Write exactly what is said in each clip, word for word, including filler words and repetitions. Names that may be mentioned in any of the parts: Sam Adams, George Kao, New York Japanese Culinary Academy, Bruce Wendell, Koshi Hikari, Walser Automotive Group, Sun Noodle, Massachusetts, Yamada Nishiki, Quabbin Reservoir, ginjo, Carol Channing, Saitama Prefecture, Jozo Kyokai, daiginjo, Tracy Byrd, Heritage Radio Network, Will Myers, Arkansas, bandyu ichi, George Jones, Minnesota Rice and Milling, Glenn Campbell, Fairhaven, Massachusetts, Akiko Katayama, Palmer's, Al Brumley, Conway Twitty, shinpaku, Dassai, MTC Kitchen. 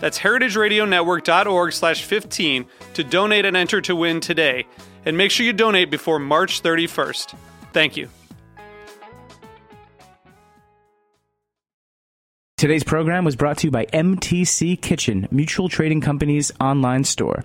That's heritage radio network dot org slash fifteen to donate and enter to win today. And make sure you donate before March thirty-first. Thank you. Today's program was brought to you by M T C Kitchen, Mutual Trading Company's online store.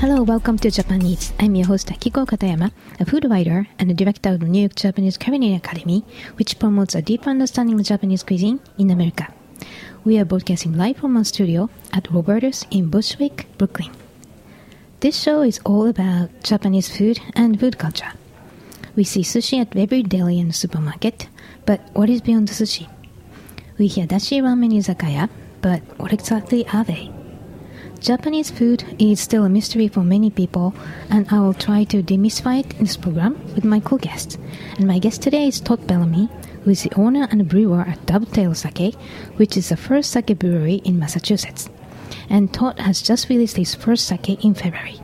Hello, welcome to Japan Eats. I'm your host Akiko Katayama, a food writer and a director of the New York Japanese Culinary Academy, which promotes a deep understanding of Japanese cuisine in America. We are broadcasting live from our studio at Roberta's in Bushwick, Brooklyn. This show is all about Japanese food and food culture. We see sushi at every deli and supermarket, but what is beyond the sushi? We hear dashi ramen izakaya, but what exactly are they? Japanese food is still a mystery for many people, and I will try to demystify it in this program with my cool guests. And my guest today is Todd Bellomy, who is the owner and brewer at Dovetail Sake, which is the first sake brewery in Massachusetts. And Todd has just released his first sake in February.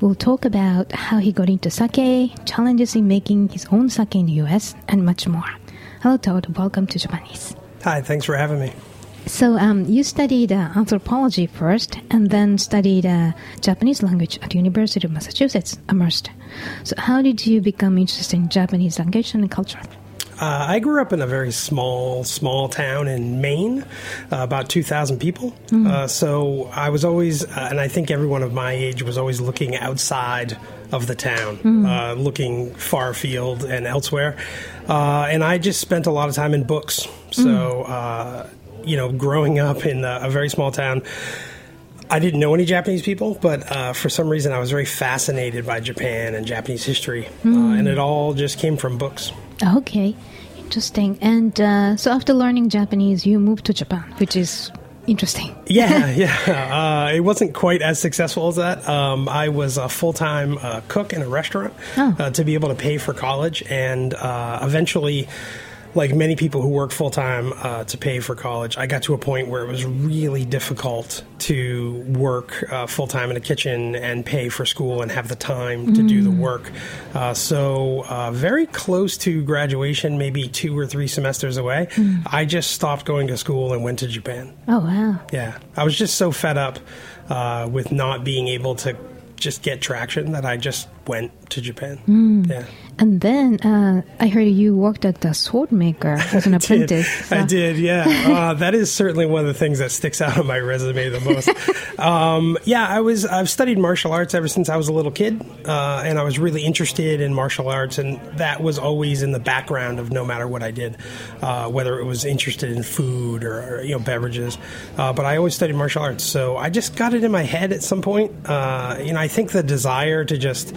We'll talk about how he got into sake, challenges in making his own sake in the U S, and much more. Hello Todd, welcome to Japanese. Hi, thanks for having me. So um, you studied uh, anthropology first, and then studied uh, Japanese language at the University of Massachusetts, Amherst. So how did you become interested in Japanese language and culture? Uh, I grew up in a very small, small town in Maine, uh, about two thousand people. Mm-hmm. Uh, so I was always, uh, and I think everyone of my age was always looking outside of the town, mm-hmm. uh, looking far afield and elsewhere. Uh, and I just spent a lot of time in books. So... Mm-hmm. Uh, You know, growing up in a very small town, I didn't know any Japanese people, but uh, for some reason I was very fascinated by Japan and Japanese history, mm. uh, and it all just came from books. Okay, interesting. And uh, so after learning Japanese, you moved to Japan, which is... interesting. yeah, yeah. Uh, it wasn't quite as successful as that. Um, I was a full-time uh, cook in a restaurant oh. uh, to be able to pay for college, and uh, eventually... like many people who work full-time uh, to pay for college, I got to a point where it was really difficult to work uh, full-time in a kitchen and pay for school and have the time mm. to do the work. Uh, so uh, very close to graduation, maybe two or three semesters away, mm. I just stopped going to school and went to Japan. Oh, wow. Yeah. I was just so fed up uh, with not being able to just get traction that I just went to Japan. Mm. Yeah. And then uh, I heard you worked at the sword maker as an I apprentice. Did. So. I did, yeah. uh, that is certainly one of the things that sticks out on my resume the most. um, yeah, I was, I've studied martial arts ever since I was a little kid, uh, and I was really interested in martial arts, and that was always in the background of no matter what I did, uh, whether it was interested in food or, or you know beverages. Uh, but I always studied martial arts, so I just got it in my head at some point. Uh, you know, I think the desire to just...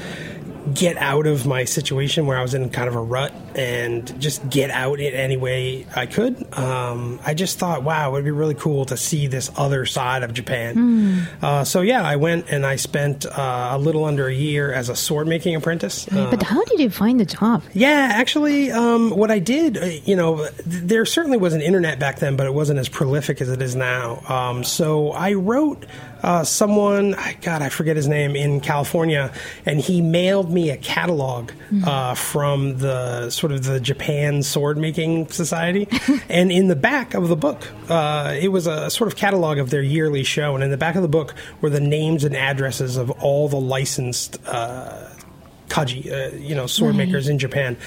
get out of my situation where I was in kind of a rut and just get out in any way I could. Um, I just thought, wow, it would be really cool to see this other side of Japan. Mm. Uh, so, yeah, I went and I spent uh, a little under a year as a sword-making apprentice. Uh, but how did you find the job? Yeah, actually, um, what I did, you know, th- there certainly was an internet back then, but it wasn't as prolific as it is now. Um, so I wrote... Uh, someone, God, I forget his name, in California, and he mailed me a catalog mm-hmm. uh, from the sort of the Japan Sword Making Society. And in the back of the book, uh, it was a sort of catalog of their yearly show. And in the back of the book were the names and addresses of all the licensed uh, kaji, uh, you know, sword right. makers in Japan.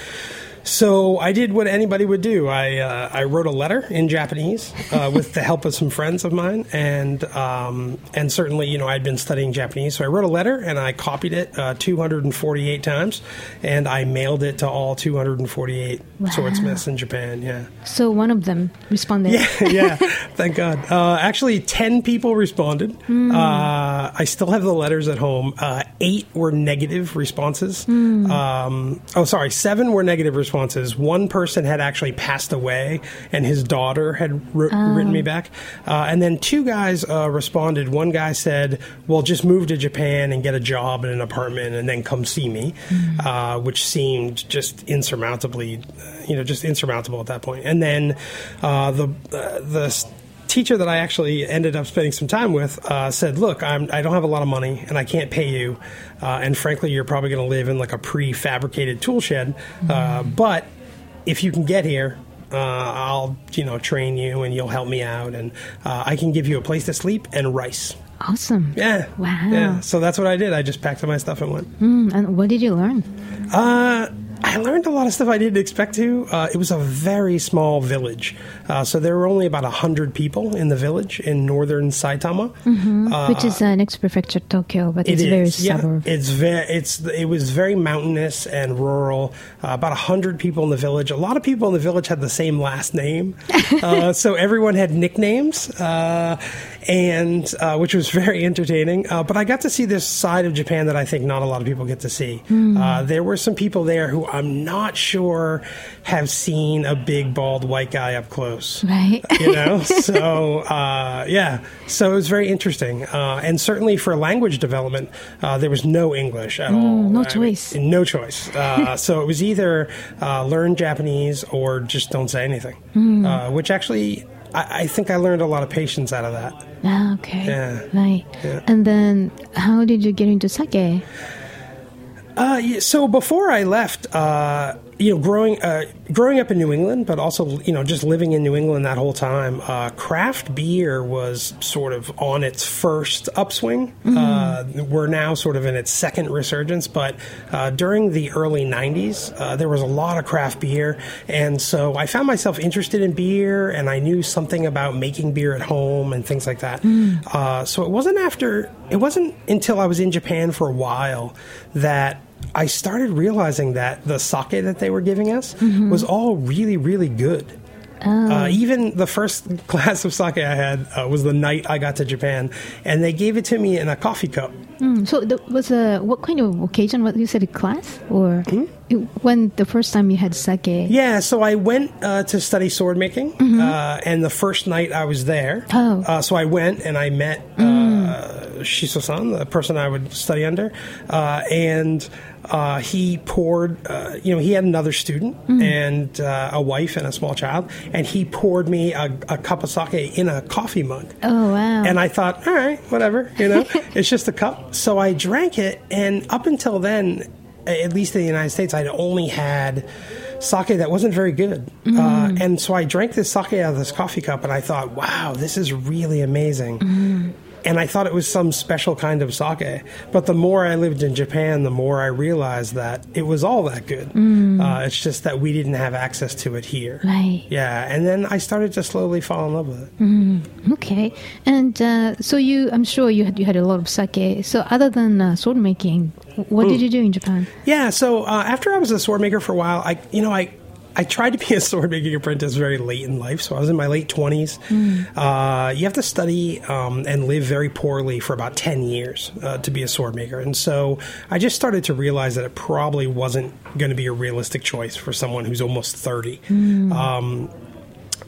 So I did what anybody would do. I uh, I wrote a letter in Japanese uh, with the help of some friends of mine, and um, and certainly, you know, I'd been studying Japanese. So I wrote a letter and I copied it uh, two hundred forty-eight times, and I mailed it to all two hundred forty-eight wow. swordsmiths in Japan. Yeah. So one of them responded. Yeah, yeah. Thank God. Uh, actually, ten people responded. Mm. Uh, I still have the letters at home. Uh, eight were negative responses. Mm. Um, oh, sorry, seven were negative responses. Responses. One person had actually passed away, and his daughter had wr- um. written me back. Uh, and then two guys uh, responded. One guy said, well, just move to Japan and get a job in an apartment and then come see me, mm-hmm. uh, which seemed just insurmountably, you know, just insurmountable at that point. And then uh, the uh, the teacher that I actually ended up spending some time with uh, said, look, I'm, I don't have a lot of money, and I can't pay you. Uh, and frankly, you're probably going to live in like a prefabricated tool shed. Uh, mm. But if you can get here, uh, I'll, you know, train you and you'll help me out. And uh, I can give you a place to sleep and rice. Awesome. Yeah. Wow. Yeah. So that's what I did. I just packed up my stuff and went. Mm, and what did you learn? Uh, I learned a lot of stuff I didn't expect to. Uh, it was a very small village. Uh, so there were only about one hundred people in the village in northern Saitama. Mm-hmm. Uh, Which is uh, next prefecture Tokyo, but it's it very yeah. suburb. It's ve- it's, it was very mountainous and rural. Uh, about one hundred people in the village. A lot of people in the village had the same last name. uh, so everyone had nicknames. Uh And uh, which was very entertaining. Uh, but I got to see this side of Japan that I think not a lot of people get to see. Mm. Uh, there were some people there who I'm not sure have seen a big, bald, white guy up close. Right. You know? So, uh, yeah. So it was very interesting. Uh, and certainly for language development, uh, there was no English at mm, all. No I choice. Mean, no choice. Uh, so it was either uh, learn Japanese or just don't say anything, mm. uh, which actually... I think I learned a lot of patience out of that. Ah, okay. Yeah. Right. Yeah. And then how did you get into sake? Uh, so before I left, uh, you know, growing uh, growing up in New England, but also, you know, just living in New England that whole time, uh, craft beer was sort of on its first upswing. Mm. Uh, we're now sort of in its second resurgence, but uh, during the early nineties, uh, there was a lot of craft beer. And so I found myself interested in beer, and I knew something about making beer at home and things like that. Mm. Uh, so it wasn't after, it wasn't until I was in Japan for a while that I started realizing that the sake that they were giving us mm-hmm. was all really, really good. Oh. Uh, even the first glass of sake I had uh, was the night I got to Japan, and they gave it to me in a coffee cup. Mm, so that was a, what kind of occasion? What you said, a class? Or mm-hmm. it, when the first time you had sake? Yeah, so I went uh, to study sword making, mm-hmm. uh, and the first night I was there. Oh. Uh, so I went and I met uh, mm. Shiso-san, the person I would study under, uh, and... Uh, he poured, uh, you know, he had another student mm. and uh, a wife and a small child, and he poured me a, a cup of sake in a coffee mug. Oh, wow. And I thought, all right, whatever, you know, it's just a cup. So I drank it, and up until then, at least in the United States, I'd only had sake that wasn't very good. Mm. Uh, and so I drank this sake out of this coffee cup, and I thought, wow, this is really amazing. Mm. And I thought it was some special kind of sake. But the more I lived in Japan, the more I realized that it was all that good. Mm. Uh, it's just that we didn't have access to it here. Right. Yeah. And then I started to slowly fall in love with it. Mm. Okay. And uh, so you, I'm sure you had, you had a lot of sake. So other than uh, sword making, what mm. did you do in Japan? Yeah. So uh, after I was a sword maker for a while, I, you know, I, I tried to be a sword making apprentice very late in life, so I was in my late twenties. Mm. Uh, you have to study um, and live very poorly for about ten years uh, to be a sword maker. And so I just started to realize that it probably wasn't going to be a realistic choice for someone who's almost thirty. Mm. Um,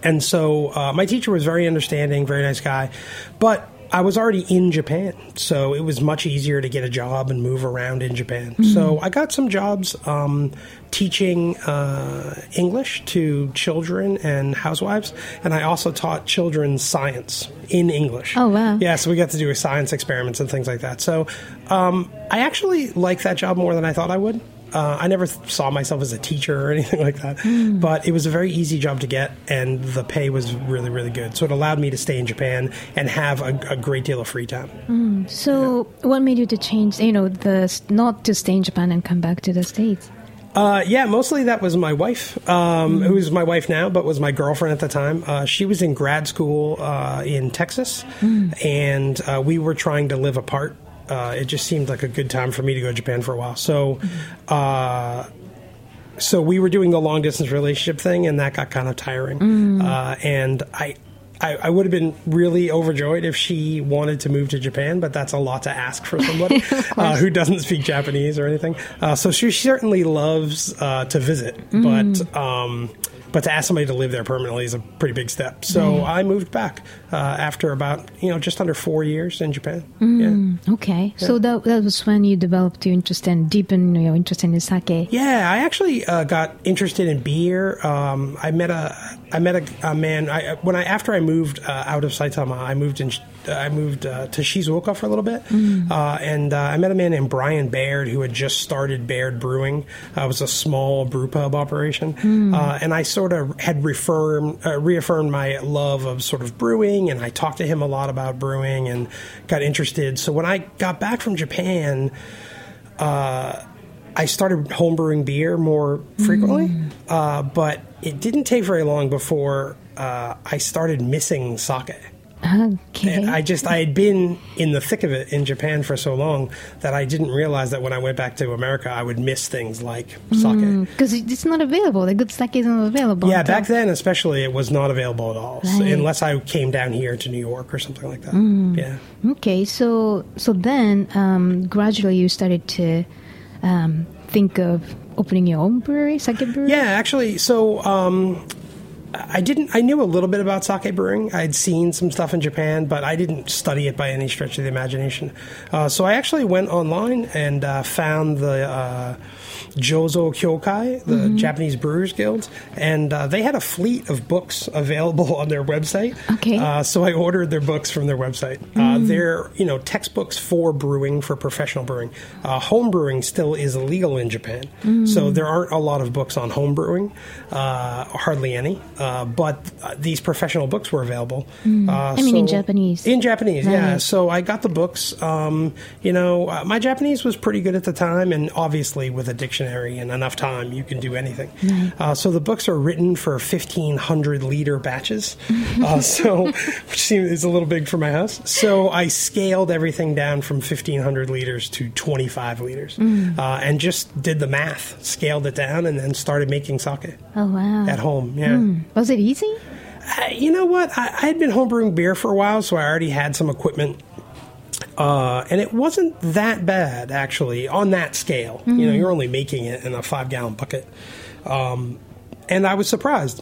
and so uh, my teacher was very understanding, very nice guy, but I was already in Japan, so it was much easier to get a job and move around in Japan. Mm-hmm. So I got some jobs um, teaching uh, English to children and housewives, and I also taught children science in English. Oh, wow. Yeah, so we got to do science experiments and things like that. So um, I actually liked that job more than I thought I would. Uh, I never th- saw myself as a teacher or anything like that, mm. but it was a very easy job to get, and the pay was really, really good. So it allowed me to stay in Japan and have a, a great deal of free time. Mm. So yeah. What made you to change, you know, the not to stay in Japan and come back to the States? Uh, yeah, mostly that was my wife, um, mm-hmm. who's my wife now, but was my girlfriend at the time. Uh, she was in grad school uh, in Texas, mm. and uh, we were trying to live apart. Uh, it just seemed like a good time for me to go to Japan for a while. So, uh, so we were doing the long distance relationship thing, and that got kind of tiring. Mm. Uh, and I, I, I would have been really overjoyed if she wanted to move to Japan, but that's a lot to ask for somebody uh, who doesn't speak Japanese or anything. Uh, so she certainly loves uh, to visit, mm. but. Um, But to ask somebody to live there permanently is a pretty big step. So mm. I moved back uh, after about, you know, just under four years in Japan. Mm. Yeah. Okay. Yeah. So that, that was when you developed your interest and deepened your interest in sake. Yeah. I actually uh, got interested in beer. Um, I met a I met a, a man I, when I after I moved uh, out of Saitama. I moved in I moved uh, to Shizuoka for a little bit, mm. uh, and uh, I met a man named Brian Baird who had just started Baird Brewing. Uh, it was a small brew pub operation, mm. uh, and I sort of had reaffirmed, uh, reaffirmed my love of sort of brewing, and I talked to him a lot about brewing and got interested. So when I got back from Japan, uh, I started homebrewing beer more frequently, mm. uh, but it didn't take very long before uh, I started missing sake. Okay. And I just, I had been in the thick of it in Japan for so long that I didn't realize that when I went back to America, I would miss things like sake. Because mm, it's not available. The good sake isn't available. Yeah, back then especially, it was not available at all. Right. So, unless I came down here to New York or something like that. Mm. Yeah. Okay, so so then um, gradually you started to um, think of opening your own brewery, sake brewery? Yeah, actually, so... Um, I didn't. I knew a little bit about sake brewing. I'd seen some stuff in Japan, but I didn't study it by any stretch of the imagination. Uh, so I actually went online and uh, found the uh, Jozo Kyokai, the mm-hmm. Japanese Brewers Guild, and uh, they had a fleet of books available on their website. Okay. Uh, so I ordered their books from their website. Mm-hmm. Uh, they're you know textbooks for brewing, for professional brewing. Uh, home brewing still is illegal in Japan, mm-hmm. so there aren't a lot of books on home brewing, uh, hardly any. Uh, but uh, these professional books were available. Mm. Uh, I mean, so, in Japanese. In Japanese, right. yeah. So I got the books. Um, you know, uh, my Japanese was pretty good at the time, and obviously with a dictionary and enough time, you can do anything. Right. Uh, so the books are written for fifteen hundred liter batches, uh, so which seems is a little big for my house. So I scaled everything down from fifteen hundred liters to twenty-five liters, mm. uh, and just did the math, scaled it down, and then started making sake. Oh, wow. At home, yeah. Mm. Was it easy? Uh, you know what? I, I had been homebrewing beer for a while, so I already had some equipment. Uh, and it wasn't that bad, actually, on that scale. Mm-hmm. You know, you're only making it in a five-gallon bucket. Um, and I was surprised.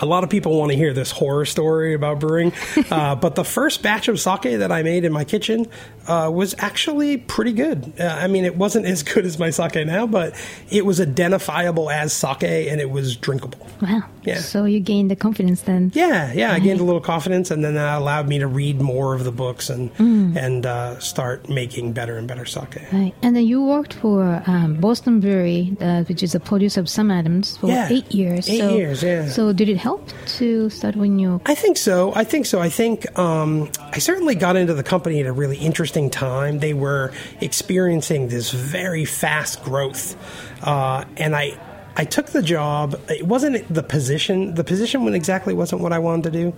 A lot of people want to hear this horror story about brewing, uh, but the first batch of sake that I made in my kitchen uh, was actually pretty good. Uh, I mean, it wasn't as good as my sake now, but it was identifiable as sake, and it was drinkable. Wow. Yeah. So you gained the confidence then. Yeah, yeah. Right. I gained a little confidence, and then that allowed me to read more of the books and mm. and uh, start making better and better sake. Right. And then you worked for um, Boston Brewery, uh, which is a producer of Sam Adams, for yeah. eight years. Eight so, years, yeah. So did it help? help to start when you... I think so. I think so. I think um, I certainly got into the company at a really interesting time. They were experiencing this very fast growth. Uh, and I I took the job. It wasn't the position. The position exactly wasn't what I wanted to do.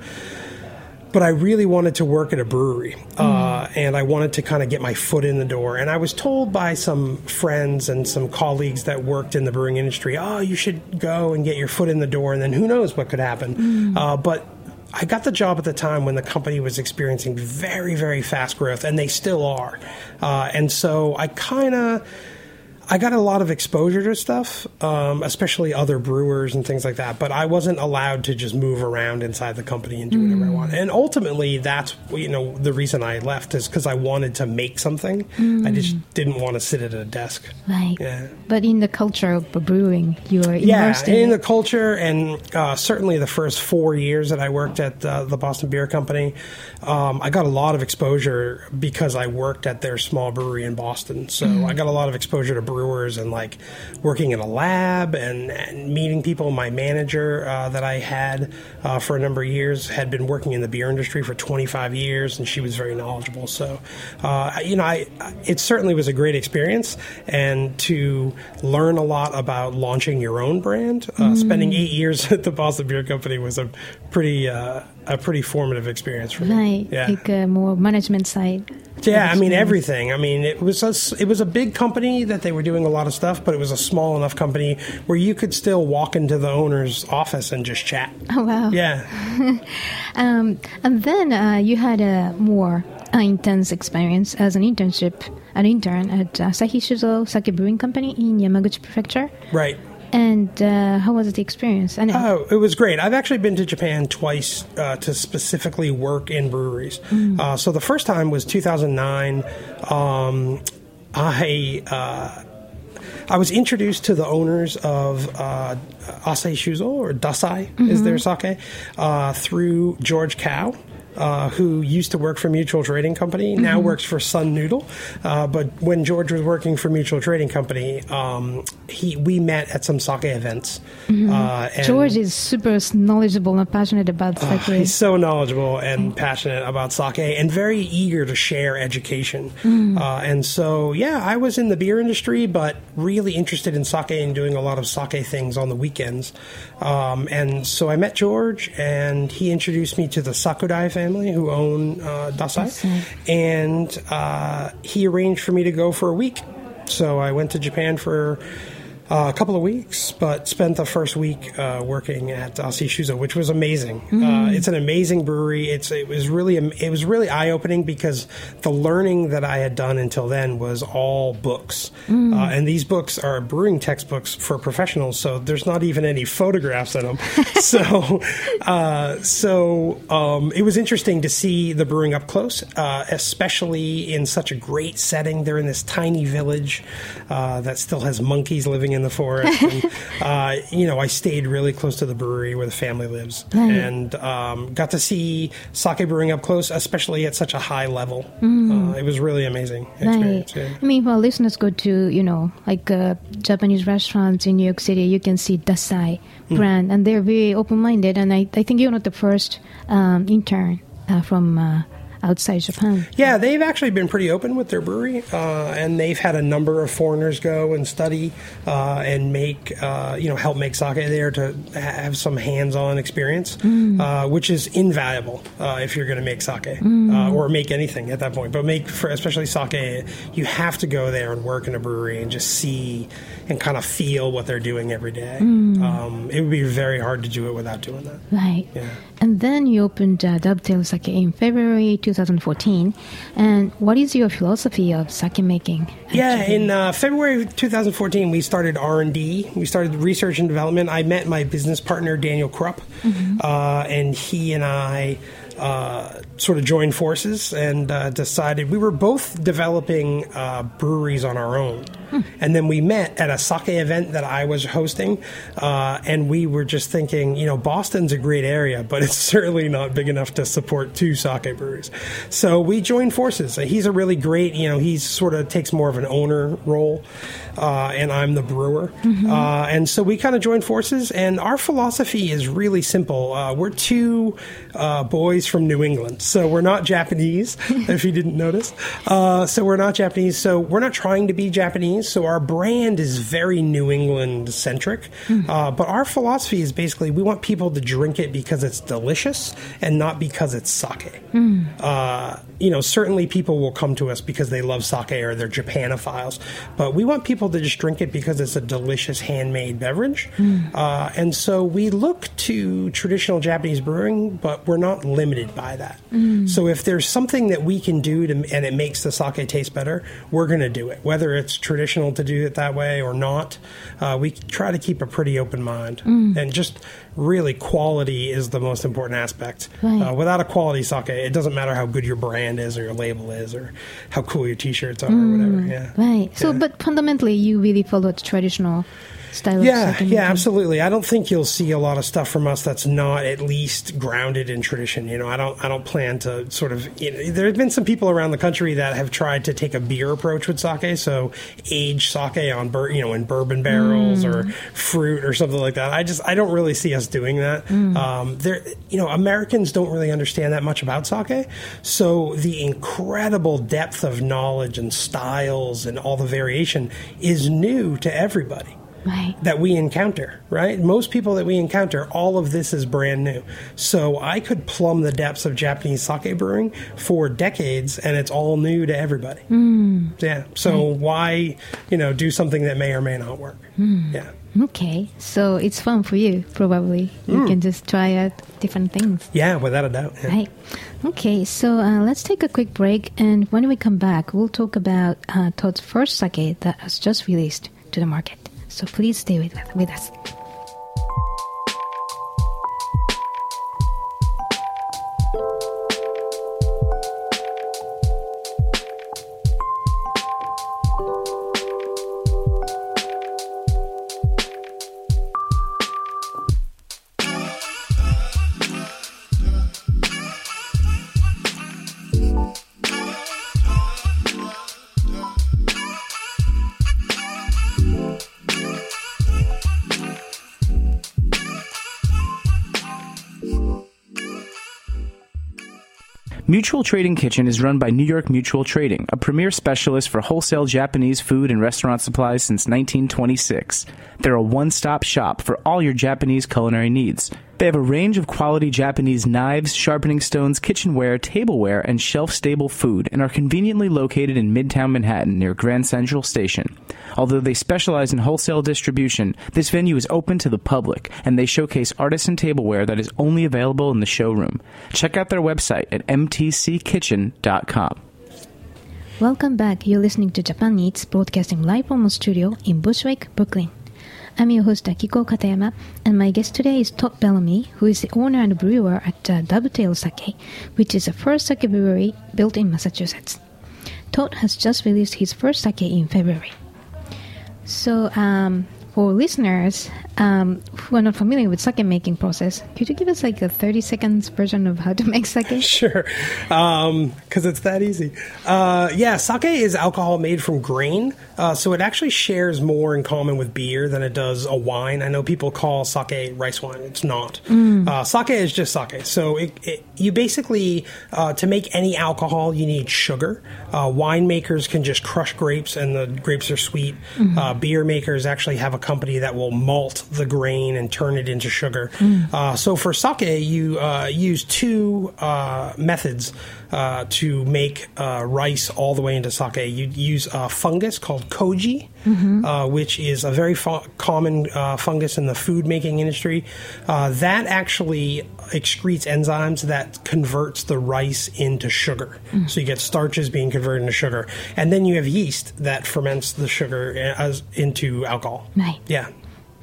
But I really wanted to work at a brewery, uh, mm. and I wanted to kind of get my foot in the door. And I was told by some friends and some colleagues that worked in the brewing industry, oh, you should go and get your foot in the door, and then who knows what could happen. Mm. Uh, but I got the job at the time when the company was experiencing very, very fast growth, and they still are. Uh, and so I kind of... I got a lot of exposure to stuff, um, especially other brewers and things like that. But I wasn't allowed to just move around inside the company and do mm. whatever I wanted. And ultimately, that's you know the reason I left is because I wanted to make something. Mm. I just didn't want to sit at a desk. Right. Yeah. But in the culture of brewing, you were immersed in Yeah, in it. the culture, and uh, certainly the first four years that I worked at uh, the Boston Beer Company, um, I got a lot of exposure because I worked at their small brewery in Boston. So mm. I got a lot of exposure to brewing. Brewers and like working in a lab and, and meeting people. My manager uh, that I had uh, for a number of years had been working in the beer industry for twenty-five years, and she was very knowledgeable. So, uh, you know, I, it certainly was a great experience, and to learn a lot about launching your own brand. Uh, mm. Spending eight years at the Boston Beer Company was a pretty uh, a pretty formative experience for me. Right, yeah. Like uh, more management side. Yeah, I mean everything. I mean it was a, it was a big company that they were doing a lot of stuff, but it was a small enough company where you could still walk into the owner's office and just chat. Oh wow! Yeah, um, and then uh, you had a more intense experience as an internship, an intern at Asahi Shuzo Sake Brewing Company in Yamaguchi Prefecture. Right. And uh, how was the experience? I know. Oh, it was great. I've actually been to Japan twice uh, to specifically work in breweries. Mm. Uh, so the first time was two thousand nine. Um, I uh, I was introduced to the owners of uh, Asahi Shuzo, or Dassai, mm-hmm. is their sake, uh, through George Kao. Uh, who used to work for Mutual Trading Company, now mm-hmm. works for Sun Noodle. Uh, but when George was working for Mutual Trading Company, um, he we met at some sake events. Mm-hmm. Uh, and George is super knowledgeable and passionate about sake. Uh, he's so knowledgeable and passionate about sake and very eager to share education. Mm-hmm. Uh, and so, yeah, I was in the beer industry, but really interested in sake and doing a lot of sake things on the weekends. Um, and so I met George, and he introduced me to the Sakudai family. Family who own uh, Dassai, and uh, he arranged for me to go for a week. So I went to Japan for uh, a couple of weeks, but spent the first week uh, working at Asahi Shuzo, which was amazing. Mm. Uh, it's an amazing brewery. It's it was really it was really eye opening because the learning that I had done until then was all books, mm. uh, and these books are brewing textbooks for professionals. So there's not even any photographs in them. so uh, so um, it was interesting to see the brewing up close, uh, especially in such a great setting. They're in this tiny village uh, that still has monkeys living in. in the forest. And, uh, you know, I stayed really close to the brewery where the family lives, right. and um, got to see sake brewing up close, especially at such a high level. Mm. Uh, it was really amazing experience. Right. Yeah. I mean, while listeners go to, you know, like uh, Japanese restaurants in New York City, you can see Dassai mm. brand, and they're very open-minded. And I, I think you're not the first um, intern uh, from uh, outside Japan. Yeah, they've actually been pretty open with their brewery, uh, and they've had a number of foreigners go and study uh, and make, uh, you know, help make sake there to ha- have some hands-on experience, mm. uh, which is invaluable uh, if you're going to make sake mm. uh, or make anything at that point. But make for especially sake, you have to go there and work in a brewery and just see and kind of feel what they're doing every day. Mm. Um, it would be very hard to do it without doing that. Right. Yeah. And then you opened uh, Dovetail Sake in February twenty fourteen. And what is your philosophy of sake making? Actually? Yeah, in uh, February twenty fourteen, we started R and D. We started research and development. I met my business partner, Daniel Krupp, mm-hmm. uh, and he and I uh, sort of joined forces and uh, decided we were both developing uh, breweries on our own. Hmm. And then we met at a sake event that I was hosting, uh, and we were just thinking, you know, Boston's a great area, but it's certainly not big enough to support two sake breweries. So we joined forces. He's a really great, you know, he sort of takes more of an owner role, uh, and I'm the brewer. Mm-hmm. Uh, and so we kind of joined forces, and our philosophy is really simple. Uh, we're two uh, boys from New England, so we're not Japanese, if you didn't notice. Uh, so we're not Japanese, so we're not trying to be Japanese. Japanese, so our brand is very New England-centric. Mm-hmm. Uh, but our philosophy is basically we want people to drink it because it's delicious and not because it's sake. Mm. Uh, you know, certainly people will come to us because they love sake or they're Japanophiles. But we want people to just drink it because it's a delicious handmade beverage. Mm. Uh, and so we look to traditional Japanese brewing, but we're not limited by that. Mm. So if there's something that we can do to, and it makes the sake taste better, we're going to do it, whether it's traditional to do it that way or not. Uh, we try to keep a pretty open mind. Mm. And just really quality is the most important aspect. Right. Uh, without a quality sake, it doesn't matter how good your brand is or your label is or how cool your T-shirts are mm. or whatever. Yeah. Right. Yeah. So, but fundamentally, you really follow the traditional style yeah, of sake. Yeah, absolutely. I don't think you'll see a lot of stuff from us that's not at least grounded in tradition. You know, I don't I don't plan to sort of, you know, there have been some people around the country that have tried to take a beer approach with sake, so age sake on bur- you know, in bourbon barrels mm. or fruit or something like that. I just I don't really see us doing that. Mm. Um, there you know, Americans don't really understand that much about sake, so the incredible depth of knowledge and styles and all the variation is new to everybody. Right. That we encounter, right? Most people that we encounter, all of this is brand new. So I could plumb the depths of Japanese sake brewing for decades, and it's all new to everybody. Mm. Yeah. So right. why, you know, do something that may or may not work? Mm. Yeah. Okay. So it's fun for you, probably. You mm. can just try out different things. Yeah, without a doubt. Yeah. Right. Okay. So uh, let's take a quick break, and when we come back, we'll talk about uh, Todd's first sake that was just released to the market. So please stay with, with us. Mutual Trading Kitchen is run by New York Mutual Trading, a premier specialist for wholesale Japanese food and restaurant supplies since nineteen twenty-six. They're a one-stop shop for all your Japanese culinary needs. They have a range of quality Japanese knives, sharpening stones, kitchenware, tableware, and shelf-stable food, and are conveniently located in Midtown Manhattan near Grand Central Station. Although they specialize in wholesale distribution, this venue is open to the public, and they showcase artisan tableware that is only available in the showroom. Check out their website at M T C kitchen dot com. Welcome back. You're listening to Japan Eats, broadcasting live from a studio in Bushwick, Brooklyn. I'm your host, Akiko Katayama, and my guest today is Todd Bellomy, who is the owner and brewer at uh, Dovetail Sake, which is the first sake brewery built in Massachusetts. Todd has just released his first sake in February. So, um, for listeners um, who are not familiar with sake making process, could you give us like a thirty seconds version of how to make sake? Sure, because um, it's that easy. Uh, yeah, sake is alcohol made from grain. Uh, so it actually shares more in common with beer than it does a wine. I know people call sake rice wine. It's not. Mm. Uh, sake is just sake. So it, it, you basically, uh, to make any alcohol, you need sugar. Uh, winemakers can just crush grapes, and the grapes are sweet. Mm-hmm. Uh, beer makers actually have a company that will malt the grain and turn it into sugar. Mm. Uh, so for sake, you uh, use two uh, methods uh, to make uh, rice all the way into sake. You use a fungus called koji, mm-hmm. uh, which is a very fu- common uh, fungus in the food making industry. Uh, that actually excretes enzymes that converts the rice into sugar. Mm. So you get starches being converted into sugar. And then you have yeast that ferments the sugar as, into alcohol. Right. Yeah.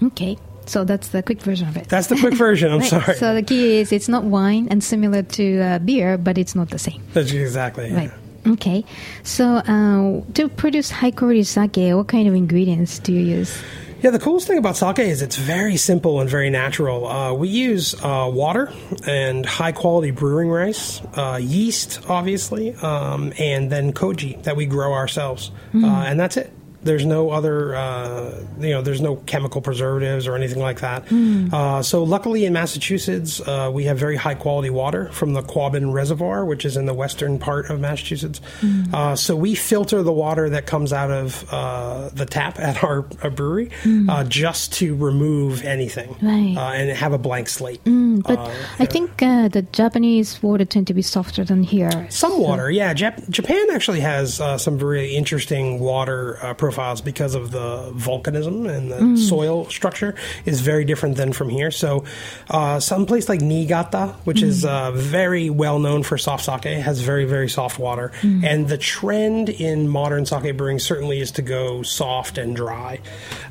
Okay. So that's the quick version of it. That's the quick version. I'm right. sorry. So the key is it's not wine and similar to uh, beer, but it's not the same. That's exactly. Right. Yeah. Okay, so uh, to produce high-quality sake, what kind of ingredients do you use? Yeah, the coolest thing about sake is it's very simple and very natural. Uh, we use uh, water and high-quality brewing rice, uh, yeast, obviously, um, and then koji that we grow ourselves, mm. uh, and that's it. There's no other, uh, you know, there's no chemical preservatives or anything like that. Mm. Uh, so luckily in Massachusetts, uh, we have very high quality water from the Quabbin Reservoir, which is in the western part of Massachusetts. Mm. Uh, so we filter the water that comes out of uh, the tap at our, our brewery mm. uh, just to remove anything right. uh, and have a blank slate. Mm, but uh, I yeah. think uh, the Japanese water tend to be softer than here. Some so. water, yeah. Jap- Japan actually has uh, some very interesting water uh, profiles. Because of the volcanism and the mm. soil structure is very different than from here. So uh, someplace like Niigata, which mm. is uh, very well known for soft sake, has very, very soft water. Mm. And the trend in modern sake brewing certainly is to go soft and dry.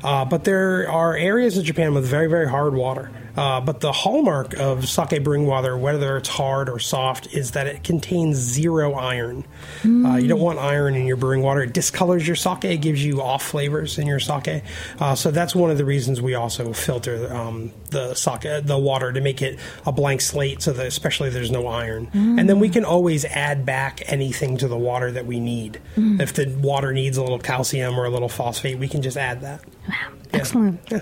Uh, but there are areas of Japan with very, very hard water. Uh, but the hallmark of sake brewing water, whether it's hard or soft, is that it contains zero iron. Mm. Uh, you don't want iron in your brewing water. It discolors your sake. It gives you off flavors in your sake. Uh, so that's one of the reasons we also filter um, the sake, the water, to make it a blank slate so that especially there's no iron. Mm. And then we can always add back anything to the water that we need. Mm. If the water needs a little calcium or a little phosphate, we can just add that. Wow, yeah. Excellent. Yeah.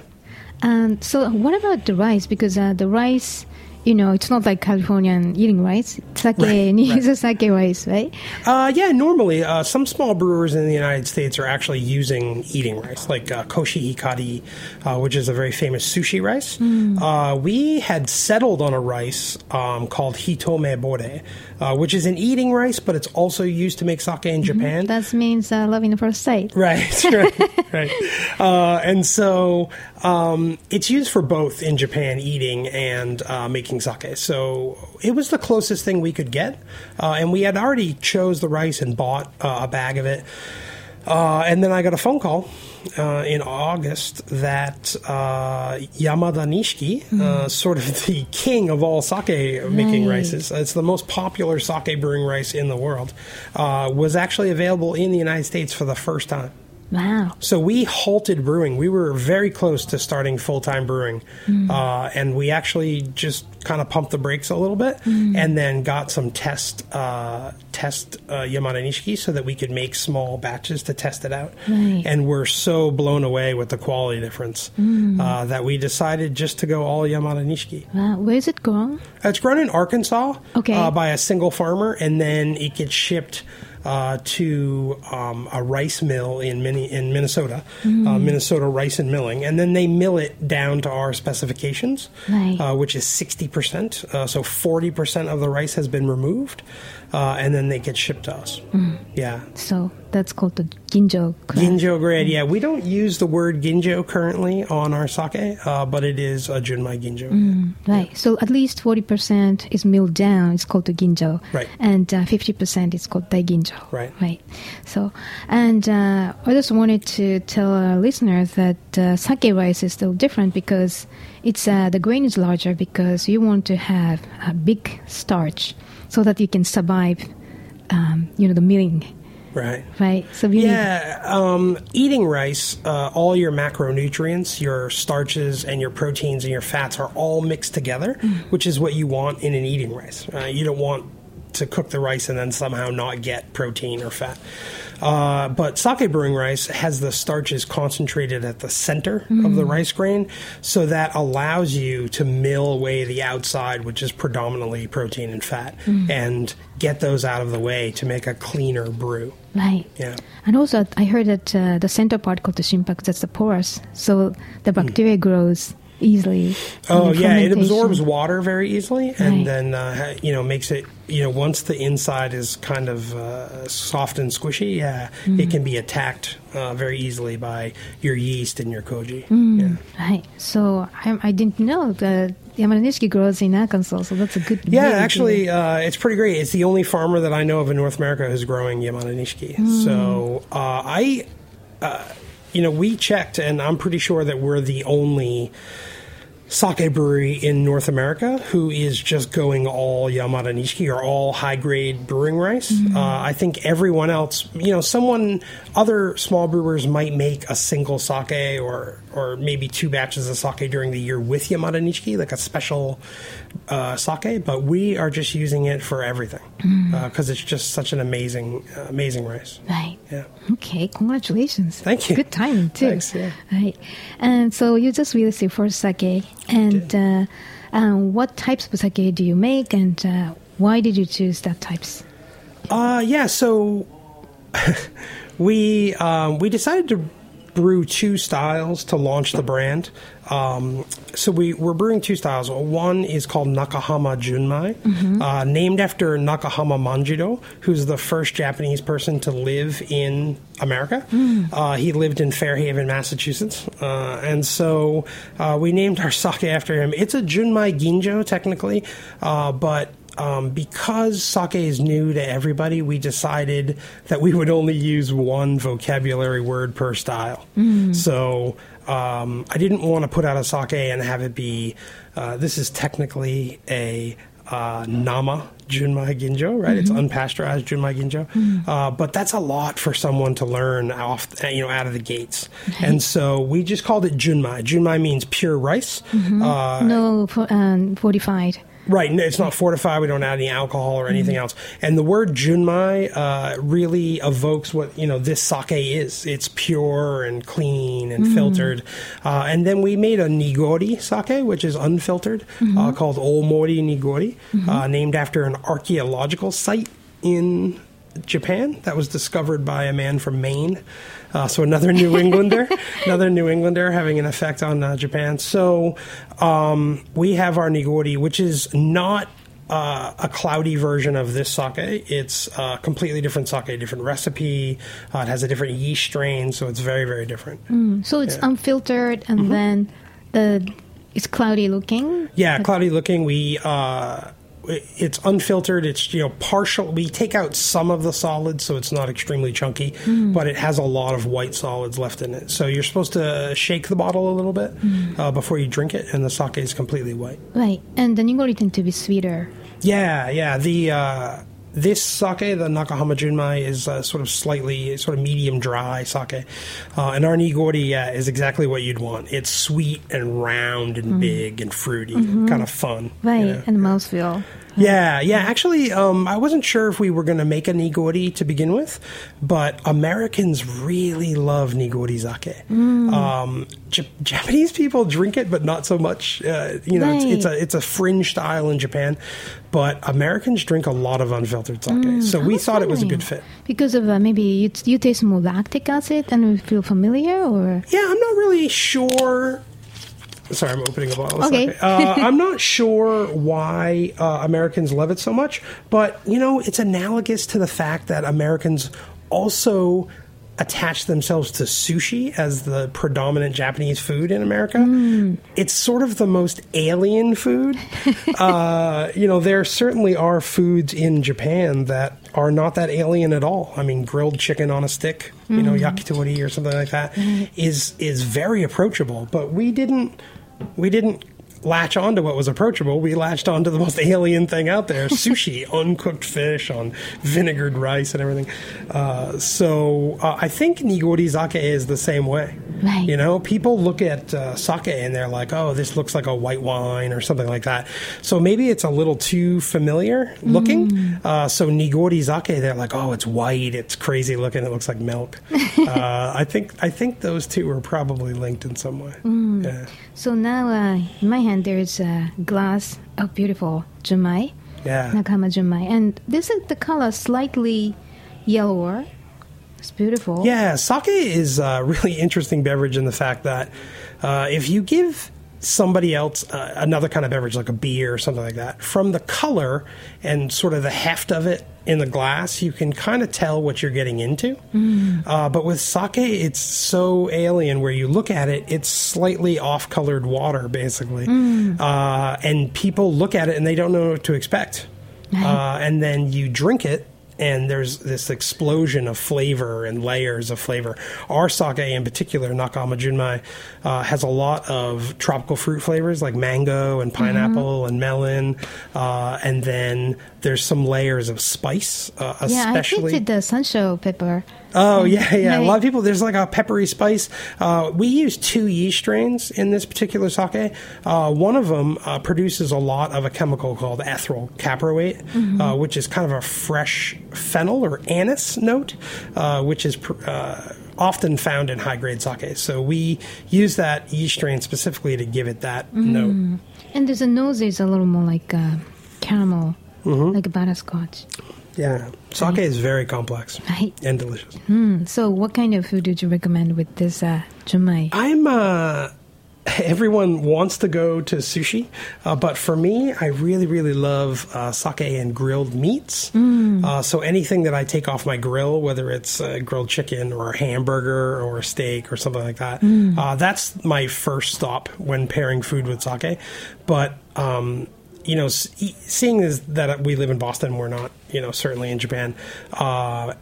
Um, so what about the rice? Because uh, the rice, you know, it's not like Californian eating rice. Sake, right, right. It's sake rice, right? Uh, yeah, normally. Uh, some small brewers in the United States are actually using eating rice, like uh, Koshi Hikari, uh, which is a very famous sushi rice. Mm. Uh, we had settled on a rice um, called Hitome Bore, uh, which is an eating rice, but it's also used to make sake in Japan. Mm-hmm. That means uh, love in first sight. Right, right, right. Uh, and so... Um, it's used for both in Japan, eating and uh, making sake. So it was the closest thing we could get. Uh, and we had already chose the rice and bought uh, a bag of it. Uh, and then I got a phone call uh, in August that uh, Yamada Nishiki, mm. uh, sort of the king of all sake-making right. rices, it's the most popular sake-brewing rice in the world, uh, was actually available in the United States for the first time. Wow. So we halted brewing. We were very close to starting full-time brewing. Mm. Uh, and we actually just kind of pumped the brakes a little bit mm. and then got some test uh, test uh, Yamada Nishiki so that we could make small batches to test it out. Right. And we're so blown away with the quality difference mm. uh, that we decided just to go all Yamada Nishiki. Wow. Where is it grown? It's grown in Arkansas okay. uh, by a single farmer, and then it gets shipped Uh, to um, a rice mill in mini- in Minnesota, mm. uh, Minnesota Rice and Milling. And then they mill it down to our specifications, right. uh, which is sixty percent. Uh, so forty percent of the rice has been removed, uh, and then they get shipped to us. Mm. Yeah. So that's called the ginjo grade. Ginjo grade, mm. yeah. We don't use the word ginjo currently on our sake, uh, but it is a junmai ginjo. Mm, right. Yeah. So at least forty percent is milled down. It's called the ginjo. Right. And uh, fifty percent is called daiginjo. Right. Right. So, and uh, I just wanted to tell our listeners that uh, sake rice is still different because it's uh, the grain is larger because you want to have a big starch so that you can survive, um, you know, the milling. Right. Right. So you yeah, need- um, eating rice, uh, all your macronutrients, your starches and your proteins and your fats are all mixed together, mm. which is what you want in an eating rice. Uh, you don't want to cook the rice and then somehow not get protein or fat. Uh, but sake brewing rice has the starches concentrated at the center mm. of the rice grain, so that allows you to mill away the outside, which is predominantly protein and fat, mm. and get those out of the way to make a cleaner brew. Right. Yeah. And also, I heard that uh, the center part called the shinpaku, that's the porous, so the bacteria mm. grows easily. Oh, yeah. It absorbs water very easily and right. then, uh, you know, makes it, you know, once the inside is kind of uh, soft and squishy, yeah, mm. it can be attacked uh, very easily by your yeast and your koji. Mm. Yeah. Right. So I, I didn't know that Yamada Nishiki grows in Arkansas, so that's a good... Yeah, actually, uh, it's pretty great. It's the only farmer that I know of in North America who's growing Yamada Nishiki. Mm. So uh, I... Uh, You know, we checked, and I'm pretty sure that we're the only sake brewery in North America who is just going all Yamada Nishiki or all high-grade brewing rice. Mm-hmm. Uh, I think everyone else, you know, someone, other small brewers might make a single sake or or maybe two batches of sake during the year with Yamada Nishiki, like a special uh, sake. But we are just using it for everything because mm. uh, it's just such an amazing, uh, amazing rice. Right. Yeah. Okay. Congratulations. Thank you. Good timing too. Thanks. Yeah. Right. And so you just released your first sake. And uh, um, what types of sake do you make, and uh, why did you choose that types? Uh, yeah. So we um, we decided to brew two styles to launch the brand. Um, so we, we're brewing two styles. One is called Nakahama Junmai, mm-hmm. uh, named after Nakahama Manjiro, who's the first Japanese person to live in America. Mm. Uh, he lived in Fairhaven, Massachusetts. Uh, and so uh, we named our sake after him. It's a Junmai Ginjo, technically, uh, but... Um, because sake is new to everybody, we decided that we would only use one vocabulary word per style. Mm. So um, I didn't want to put out a sake and have it be, uh, this is technically a uh, nama Junmai Ginjo, right? Mm-hmm. It's unpasteurized Junmai Ginjo. Mm. Uh, but that's a lot for someone to learn off, you know, out of the gates. Right. And so we just called it Junmai. Junmai means pure rice. Mm-hmm. Uh, no, um, fortified. Right, it's not fortified, we don't add any alcohol or anything mm-hmm. else. And the word junmai uh, really evokes what, you know, this sake is. It's pure and clean and mm-hmm. filtered. Uh, and then we made a nigori sake, which is unfiltered, mm-hmm. uh, called Omori Nigori, mm-hmm. uh, named after an archaeological site in Japan that was discovered by a man from Maine. Uh, so another New Englander, another New Englander having an effect on uh, Japan. So um, we have our nigori, which is not uh, a cloudy version of this sake. It's a uh, completely different sake, different recipe. Uh, it has a different yeast strain, so it's very, very different. Mm, so it's yeah. unfiltered, and mm-hmm. then the it's cloudy looking? Yeah, cloudy looking. We... Uh, It's unfiltered. It's, you know, partial. We take out some of the solids, so it's not extremely chunky, mm. but it has a lot of white solids left in it. So you're supposed to shake the bottle a little bit mm. uh, before you drink it, and the sake is completely white. Right, and the nigori tend to be sweeter. Yeah, yeah. The uh, this sake, the Nakahama Junmai, is uh, sort of slightly, sort of medium dry sake, uh, and our nigori yeah, is exactly what you'd want. It's sweet and round and mm. big and fruity, mm-hmm. kind of fun, right? You know? And mouthfeel. Yeah, yeah. Actually, um, I wasn't sure if we were going to make a nigori to begin with, but Americans really love nigori sake. Mm. Um, J- Japanese people drink it, but not so much. Uh, you know, right. it's, it's a it's a fringe style in Japan, but Americans drink a lot of unfiltered sake. Mm, so we thought funny. It was a good fit because of uh, maybe you, t- you taste more lactic acid and feel familiar, or yeah, I'm not really sure. Sorry, I'm opening a bottle. Okay. uh, I'm not sure why uh, Americans love it so much, but, you know, it's analogous to the fact that Americans also attach themselves to sushi as the predominant Japanese food in America. Mm. It's sort of the most alien food. uh, you know, there certainly are foods in Japan that are not that alien at all. I mean, grilled chicken on a stick, mm. you know, yakitori or something like that mm. is is very approachable. But we didn't we didn't latch on to what was approachable. We latched on to the most alien thing out there, sushi, uncooked fish on vinegared rice and everything. Uh, so uh, I think nigori sake is the same way. Right. You know, people look at uh, sake and they're like, oh, this looks like a white wine or something like that. So maybe it's a little too familiar looking. Mm. Uh, so nigori sake, they're like, oh, it's white, it's crazy looking, it looks like milk. uh, I think I think those two are probably linked in some way. Mm. Yeah. So now uh, in my hand, and there's a glass of beautiful junmai, yeah. Nakahama Junmai. And this is the color slightly yellower. It's beautiful. Yeah, sake is a really interesting beverage in the fact that uh, if you give somebody else uh, another kind of beverage, like a beer or something like that, from the color and sort of the heft of it in the glass, you can kind of tell what you're getting into. Mm. Uh, but with sake, it's so alien where you look at it, it's slightly off-colored water, basically. Mm. Uh, and people look at it and they don't know what to expect. Right. Uh, and then you drink it, and there's this explosion of flavor and layers of flavor. Our sake in particular, Nakahama Junmai, uh, has a lot of tropical fruit flavors like mango and pineapple mm-hmm. and melon. Uh, and then there's some layers of spice, uh, especially. Yeah, I tasted the sancho pepper. Oh, yeah, yeah. Right. A lot of people, there's like a peppery spice. Uh, we use two yeast strains in this particular sake. Uh, one of them uh, produces a lot of a chemical called ethyl caproate, mm-hmm. uh, which is kind of a fresh fennel or anise note, uh, which is pr- uh, often found in high-grade sake. So we use that yeast strain specifically to give it that mm. note. And there's a nose is a little more like uh, caramel, mm-hmm. like a butterscotch. Yeah, sake right. is very complex right. and delicious. Mm. So what kind of food would you recommend with this uh, junmai? I'm, uh, everyone wants to go to sushi, uh, but for me, I really, really love uh, sake and grilled meats. Mm. Uh, so anything that I take off my grill, whether it's uh, grilled chicken or a hamburger or a steak or something like that, mm. uh, that's my first stop when pairing food with sake. But... Um, You know, seeing is that we live in Boston, we're not, you know, certainly in Japan. Uh,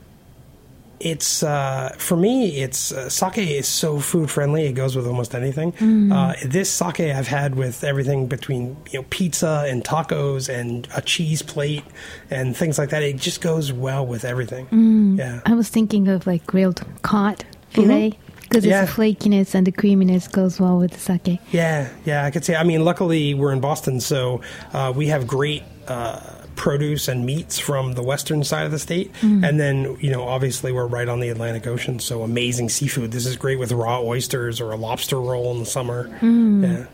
it's, uh, for me, it's, uh, sake is so food friendly. It goes with almost anything. Mm. Uh, this sake I've had with everything between, you know, pizza and tacos and a cheese plate and things like that. It just goes well with everything. Mm. Yeah. I was thinking of like grilled cod filet. Mm-hmm. Because yeah. the flakiness and the creaminess goes well with the sake. Yeah, yeah, I could say. I mean, luckily we're in Boston, so uh, we have great uh, produce and meats from the western side of the state. Mm. And then, you know, obviously we're right on the Atlantic Ocean, so amazing seafood. This is great with raw oysters or a lobster roll in the summer. Mm. Yeah.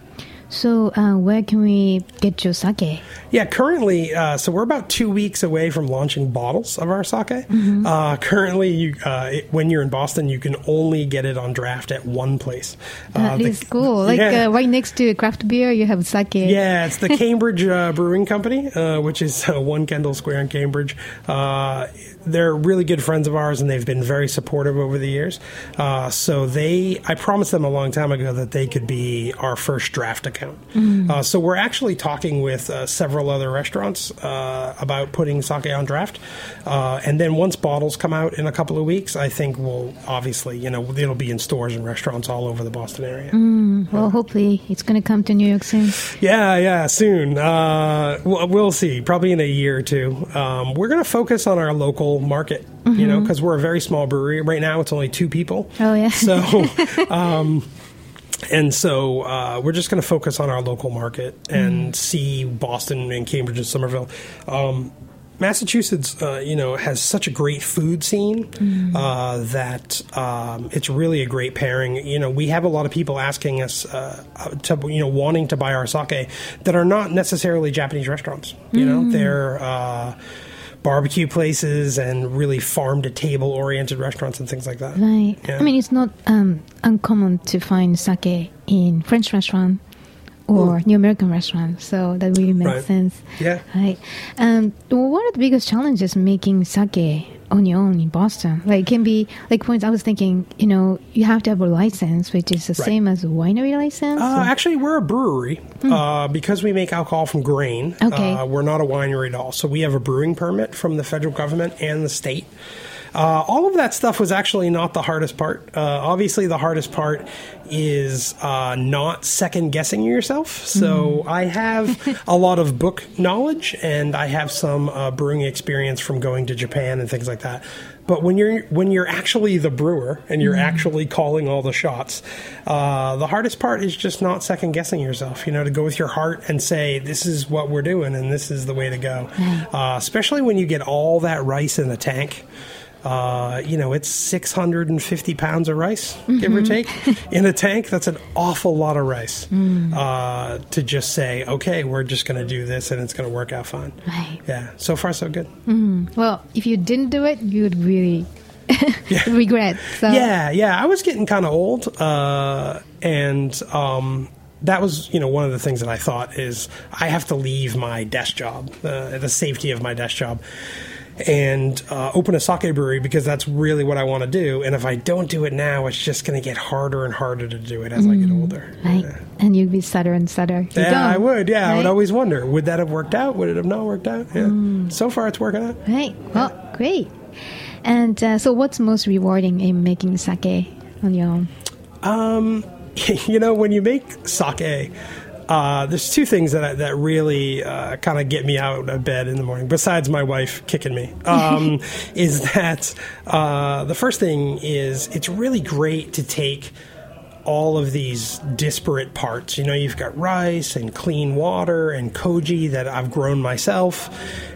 So uh, where can we get your sake? Yeah, currently, uh, so we're about two weeks away from launching bottles of our sake. Mm-hmm. Uh, currently, you, uh, it, when you're in Boston, you can only get it on draft at one place. Uh, that is the, cool. Like yeah. uh, right next to craft beer, you have sake. Yeah, it's the Cambridge uh, Brewing Company, uh, which is uh, one Kendall Square in Cambridge. Uh, they're really good friends of ours, and they've been very supportive over the years. Uh, so they, I promised them a long time ago that they could be our first draft account. Mm. Uh, so we're actually talking with uh, several other restaurants uh, about putting sake on draft. Uh, and then once bottles come out in a couple of weeks, I think we'll obviously, you know, it'll be in stores and restaurants all over the Boston area. Mm. Well, uh, hopefully it's going to come to New York soon. Yeah, yeah, soon. Uh, we'll, we'll see. Probably in a year or two. Um, we're going to focus on our local market, mm-hmm. you know, because we're a very small brewery. Right now it's only two people. Oh, yeah. So... Um, And so uh, we're just going to focus on our local market and mm. see Boston and Cambridge and Somerville. Um, Massachusetts, uh, you know, has such a great food scene mm. uh, that um, it's really a great pairing. You know, we have a lot of people asking us, uh, to, you know, wanting to buy our sake that are not necessarily Japanese restaurants. You mm. know, they're... Uh, barbecue places and really farm-to-table oriented restaurants and things like that. Right. Yeah. I mean, it's not um, uncommon to find sake in French restaurant or mm. New American restaurant, so that really makes right. sense. Yeah. Right. Um, what are the biggest challenges making sake on your own in Boston? Like, it can be, like, for instance, I was thinking, you know, you have to have a license, which is the right. same as a winery license? Uh, actually, we're a brewery. Mm. Uh, because we make alcohol from grain, okay. uh, we're not a winery at all. So we have a brewing permit from the federal government and the state. Uh, all of that stuff was actually not the hardest part. Uh, obviously, the hardest part is uh, not second-guessing yourself. So mm. I have a lot of book knowledge, and I have some uh, brewing experience from going to Japan and things like that. But when you're when you're actually the brewer and you're mm. actually calling all the shots, uh, the hardest part is just not second guessing yourself. You know, to go with your heart and say this is what we're doing and this is the way to go. Mm. Uh, especially when you get all that rice in the tank. Uh, you know, it's six hundred fifty pounds of rice, mm-hmm. give or take, in a tank. That's an awful lot of rice mm. uh, to just say, okay, we're just going to do this and it's going to work out fine. Right. Yeah. So far, so good. Mm. Well, if you didn't do it, you would really yeah. regret. So. Yeah. Yeah. I was getting kind of old uh, and... Um, That was, you know, one of the things that I thought is I have to leave my desk job, uh, the safety of my desk job, and uh, open a sake brewery because that's really what I want to do. And if I don't do it now, it's just going to get harder and harder to do it as mm, I get older. Right. Yeah. And you'd be sadder and sadder. You yeah, don't, I would. Yeah, right? I would always wonder, would that have worked out? Would it have not worked out? Yeah. Mm. So far, it's working out. Right. Well, yeah. Great. And uh, so what's most rewarding in making sake on your own? Um... You know, when you make sake, Uh, there's two things that I, that really uh, kind of get me out of bed in the morning, besides my wife kicking me, um, is that uh, the first thing is it's really great to take all of these disparate parts. You know, you've got rice and clean water and koji that I've grown myself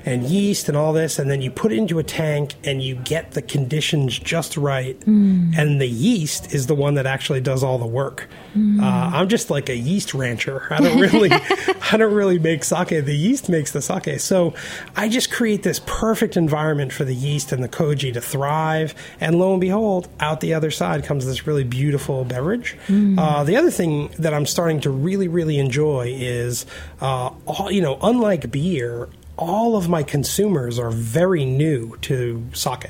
and yeast and all this, and then you put it into a tank and you get the conditions just right. Mm. And the yeast is the one that actually does all the work. Mm. Uh, I'm just like a yeast rancher. I don't really, I don't really make sake. The yeast makes the sake. So I just create this perfect environment for the yeast and the koji to thrive. And lo and behold, out the other side comes this really beautiful beverage. Mm. Uh, the other thing that I'm starting to really, really enjoy is, uh, all, you know, unlike beer, all of my consumers are very new to sake.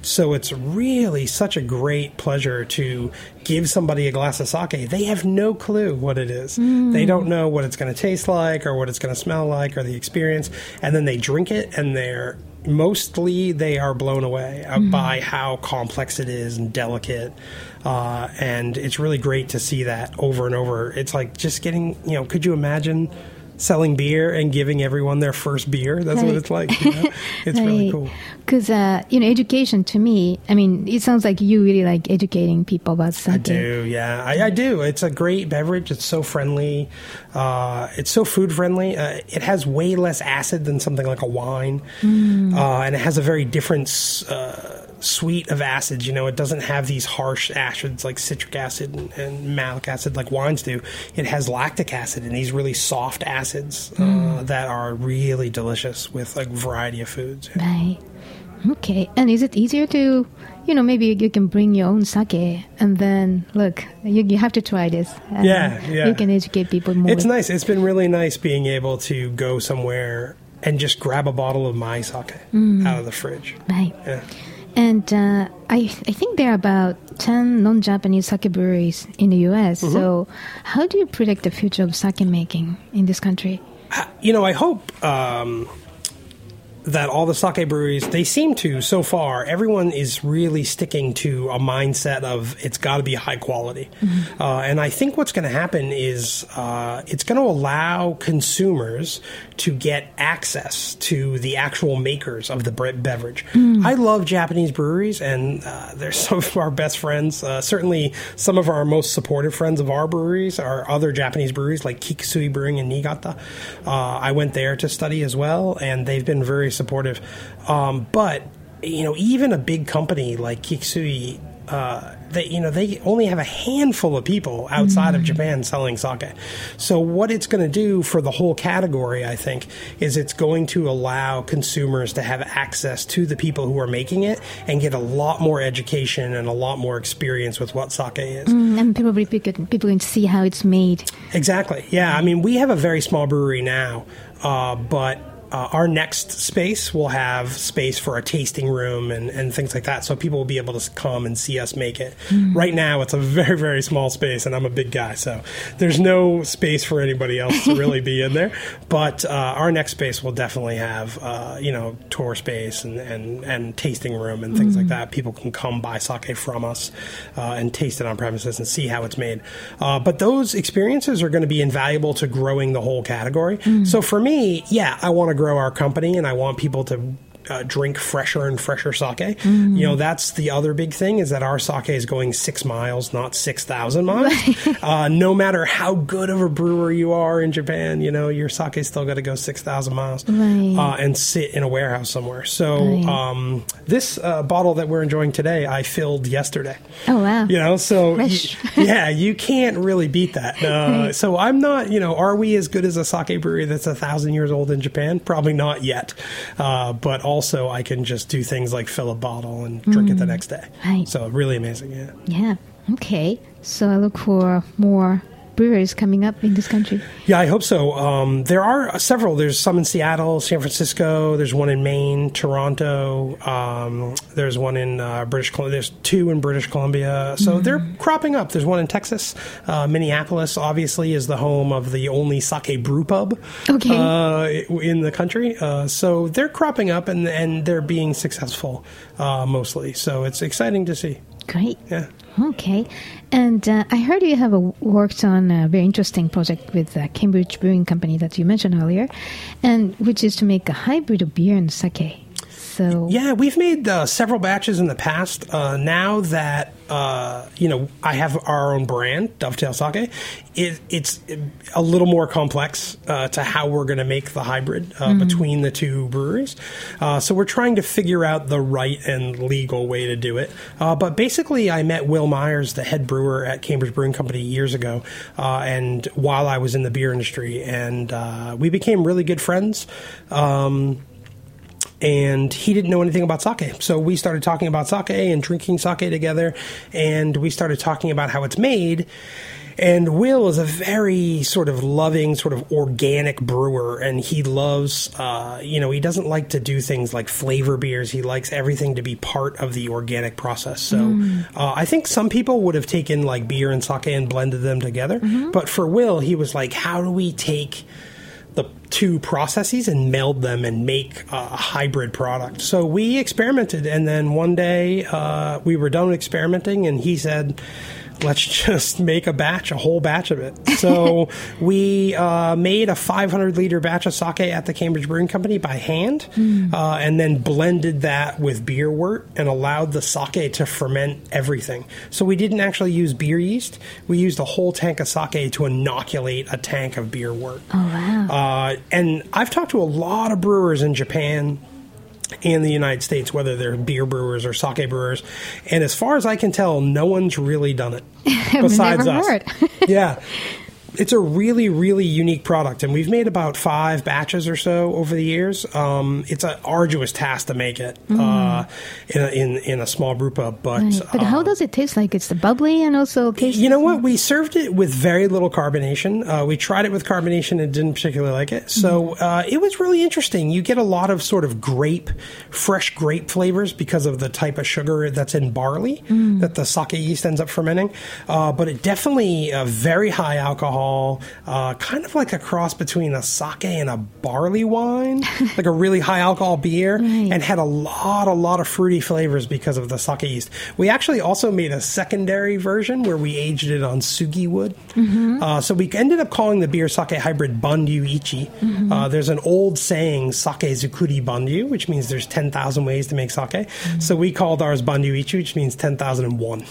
So it's really such a great pleasure to give somebody a glass of sake. They have no clue what it is. Mm. They don't know what it's going to taste like or what it's going to smell like or the experience. And then they drink it and they're mostly they are blown away uh, mm. by how complex it is and delicate. Uh, and it's really great to see that over and over. It's like just getting, you know, could you imagine selling beer and giving everyone their first beer? That's right. What it's like. You know? It's right. Really cool. Because, uh, you know, education to me, I mean, it sounds like you really like educating people about sake. I do, yeah. I, I do. It's a great beverage. It's so friendly. Uh, it's so food friendly. Uh, it has way less acid than something like a wine. Mm. Uh, and it has a very different uh, suite of acids. You know, it doesn't have these harsh acids like citric acid and, and malic acid like wines do. It has lactic acid and these really soft acids. Acids uh, mm. that are really delicious with a variety of foods. Yeah. Right. Okay. And is it easier to, you know, maybe you can bring your own sake and then, look, you, you have to try this. Uh, yeah, yeah. You can educate people more. It's nice. It's been really nice being able to go somewhere and just grab a bottle of my sake mm. out of the fridge. Right. Yeah. And uh, I I think there are about ten non-Japanese sake breweries in the U S Mm-hmm. So how do you predict the future of sake making in this country? You know, I hope um, that all the sake breweries, they seem to, so far, everyone is really sticking to a mindset of it's got to be high quality. Mm-hmm. Uh, and I think what's going to happen is uh, it's going to allow consumers to get access to the actual makers of the beverage. Mm. I love Japanese breweries, and uh, they're some of our best friends. Uh, certainly, some of our most supportive friends of our breweries are other Japanese breweries like Kikusui Brewing in Niigata. Uh, I went there to study as well, and they've been very supportive. Um, but, you know, even a big company like Kikusui, uh, they, you know, they only have a handful of people outside mm. of Japan selling sake. So what it's going to do for the whole category, I think, is it's going to allow consumers to have access to the people who are making it and get a lot more education and a lot more experience with what sake is. Mm, and probably people can see how it's made. Exactly. Yeah. I mean, we have a very small brewery now, uh, but Uh, our next space will have space for a tasting room and, and things like that. So people will be able to come and see us make it. Mm. Right now, it's a very, very small space, and I'm a big guy. So there's no space for anybody else to really be in there. But uh, our next space will definitely have, uh, you know, tour space and, and, and tasting room and things mm. like that. People can come buy sake from us uh, and taste it on premises and see how it's made. Uh, but those experiences are going to be invaluable to growing the whole category. Mm. So for me, yeah, I want to grow. grow our company, and I want people to uh, drink fresher and fresher sake. Mm-hmm. You know, that's the other big thing, is that our sake is going six miles, not six thousand miles. uh, no matter how good of a brewer you are in Japan, you know, your sake is still got to go six thousand miles right. uh, and sit in a warehouse somewhere. So right. um, this uh, bottle that we're enjoying today, I filled yesterday. Oh, wow. You know, so y- yeah, you can't really beat that. Uh, right. So I'm not, you know, are we as good as a sake brewery that's a thousand years old in Japan? Probably not yet. Uh, but also, I can just do things like fill a bottle and drink mm, it the next day. Right. So really amazing, yeah. Yeah. Okay. So I look for more breweries coming up in this country. Yeah, I hope so. Um, there are several. There's some in Seattle, San Francisco. There's one in Maine, Toronto. Um, there's one in uh, British Columbia. There's two in British Columbia. So mm. they're cropping up. There's one in Texas. Uh, Minneapolis, obviously, is the home of the only sake brew pub okay. uh, in the country. Uh, so they're cropping up, and, and they're being successful uh, mostly. So it's exciting to see. Great. Yeah. Okay. And uh, I heard you have a, worked on a very interesting project with uh, Cambridge Brewing Company that you mentioned earlier, and which is to make a hybrid of beer and sake. So yeah, we've made uh, several batches in the past. Uh, now that, uh, you know, I have our own brand, Dovetail Sake, it, it's a little more complex uh, to how we're going to make the hybrid uh, mm-hmm. between the two breweries. Uh, so we're trying to figure out the right and legal way to do it. Uh, but basically, I met Will Myers, the head brewer at Cambridge Brewing Company years ago, uh, and while I was in the beer industry. And uh, we became really good friends. Um And he didn't know anything about sake. So we started talking about sake and drinking sake together. And we started talking about how it's made. And Will is a very sort of loving, sort of organic brewer. And he loves, uh, you know, he doesn't like to do things like flavor beers. He likes everything to be part of the organic process. So mm. uh, I think some people would have taken like beer and sake and blended them together. Mm-hmm. But for Will, he was like, how do we take the two processes and meld them and make a hybrid product. So we experimented, and then one day uh, we were done experimenting, and he said, let's just make a batch, a whole batch of it. So we uh, made a five hundred liter batch of sake at the Cambridge Brewing Company by hand, mm. uh, and then blended that with beer wort and allowed the sake to ferment everything. So we didn't actually use beer yeast. We used a whole tank of sake to inoculate a tank of beer wort. Oh, wow. Uh, and I've talked to a lot of brewers in Japan in the United States, whether they're beer brewers or sake brewers. And as far as I can tell, no one's really done it besides us. I've never heard. Yeah. It's a really, really unique product. And we've made about five batches or so over the years. Um, it's an arduous task to make it mm. uh, in, a, in in a small brewpub. But, right. but um, how does it taste like? It's the bubbly and also tastes. You know what? We served it with very little carbonation. Uh, we tried it with carbonation and didn't particularly like it. So mm. uh, it was really interesting. You get a lot of sort of grape, fresh grape flavors because of the type of sugar that's in barley mm. that the sake yeast ends up fermenting. Uh, but it definitely uh, very high alcohol. Uh, kind of like a cross between a sake and a barley wine, like a really high alcohol beer, right. and had a lot, a lot of fruity flavors because of the sake yeast. We actually also made a secondary version where we aged it on sugi wood. Mm-hmm. Uh, so we ended up calling the beer sake hybrid bandyu ichi. Mm-hmm. Uh, there's an old saying, sake zukuri bandyu, which means there's ten thousand ways to make sake. Mm-hmm. So we called ours bandyu ichi, which means ten thousand one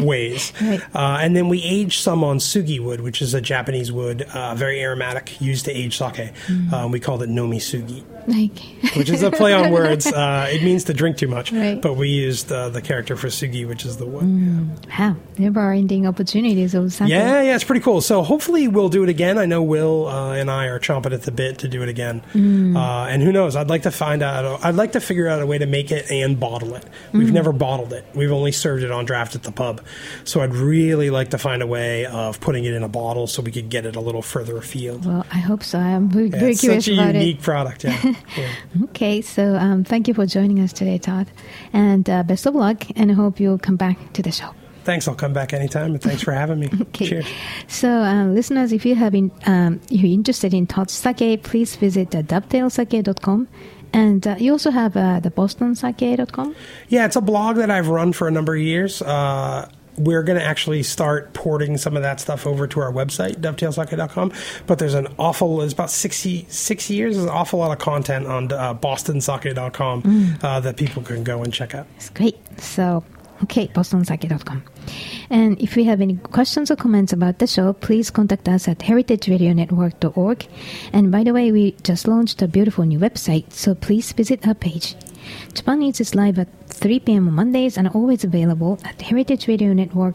ways. Right. Uh, and then we aged some on sugi wood, which is a Japanese wood, uh, very aromatic, used to age sake. Mm. Um, we called it nomi sugi, like. which is a play on words. Uh, it means to drink too much, right. but we used uh, the character for sugi, which is the wood. Mm. Yeah. Wow, never-ending opportunities of sake. Yeah, yeah, it's pretty cool. So hopefully we'll do it again. I know Will uh, and I are chomping at the bit to do it again. Mm. Uh, and who knows? I'd like to find out. I'd like to figure out a way to make it and bottle it. We've mm. never bottled it. We've only served it on draft at the pub. So I'd really like to find a way of putting it in a bottle, so we could get it a little further afield. Well, I hope so. I'm very, yeah, very curious about it. It's such a unique product, yeah. yeah. Okay, so um, thank you for joining us today, Todd. And uh, best of luck, and I hope you'll come back to the show. Thanks. I'll come back anytime, and thanks for having me. Okay. Cheers. So, uh, listeners, if you have been, um, you're interested in Todd's sake, please visit uh, dovetail sake dot com. And uh, you also have uh, the boston sake dot com? Yeah, it's a blog that I've run for a number of years. Uh We're going to actually start porting some of that stuff over to our website, dovetail sake dot com. But there's an awful, it's about sixty, sixty years, there's an awful lot of content on uh, boston sake dot com mm. uh, that people can go and check out. It's great. So, okay, boston sake dot com. And if you have any questions or comments about the show, please contact us at heritage radio network dot org. And by the way, we just launched a beautiful new website, so please visit our page. Japan Eats is live at three p.m. on Mondays and always available at heritage radio network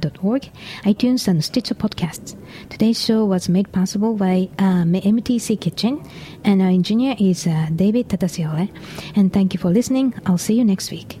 dot org, iTunes, and Stitcher Podcasts. Today's show was made possible by uh, M T C Kitchen, and our engineer is uh, David Tatasiole. And thank you for listening. I'll see you next week.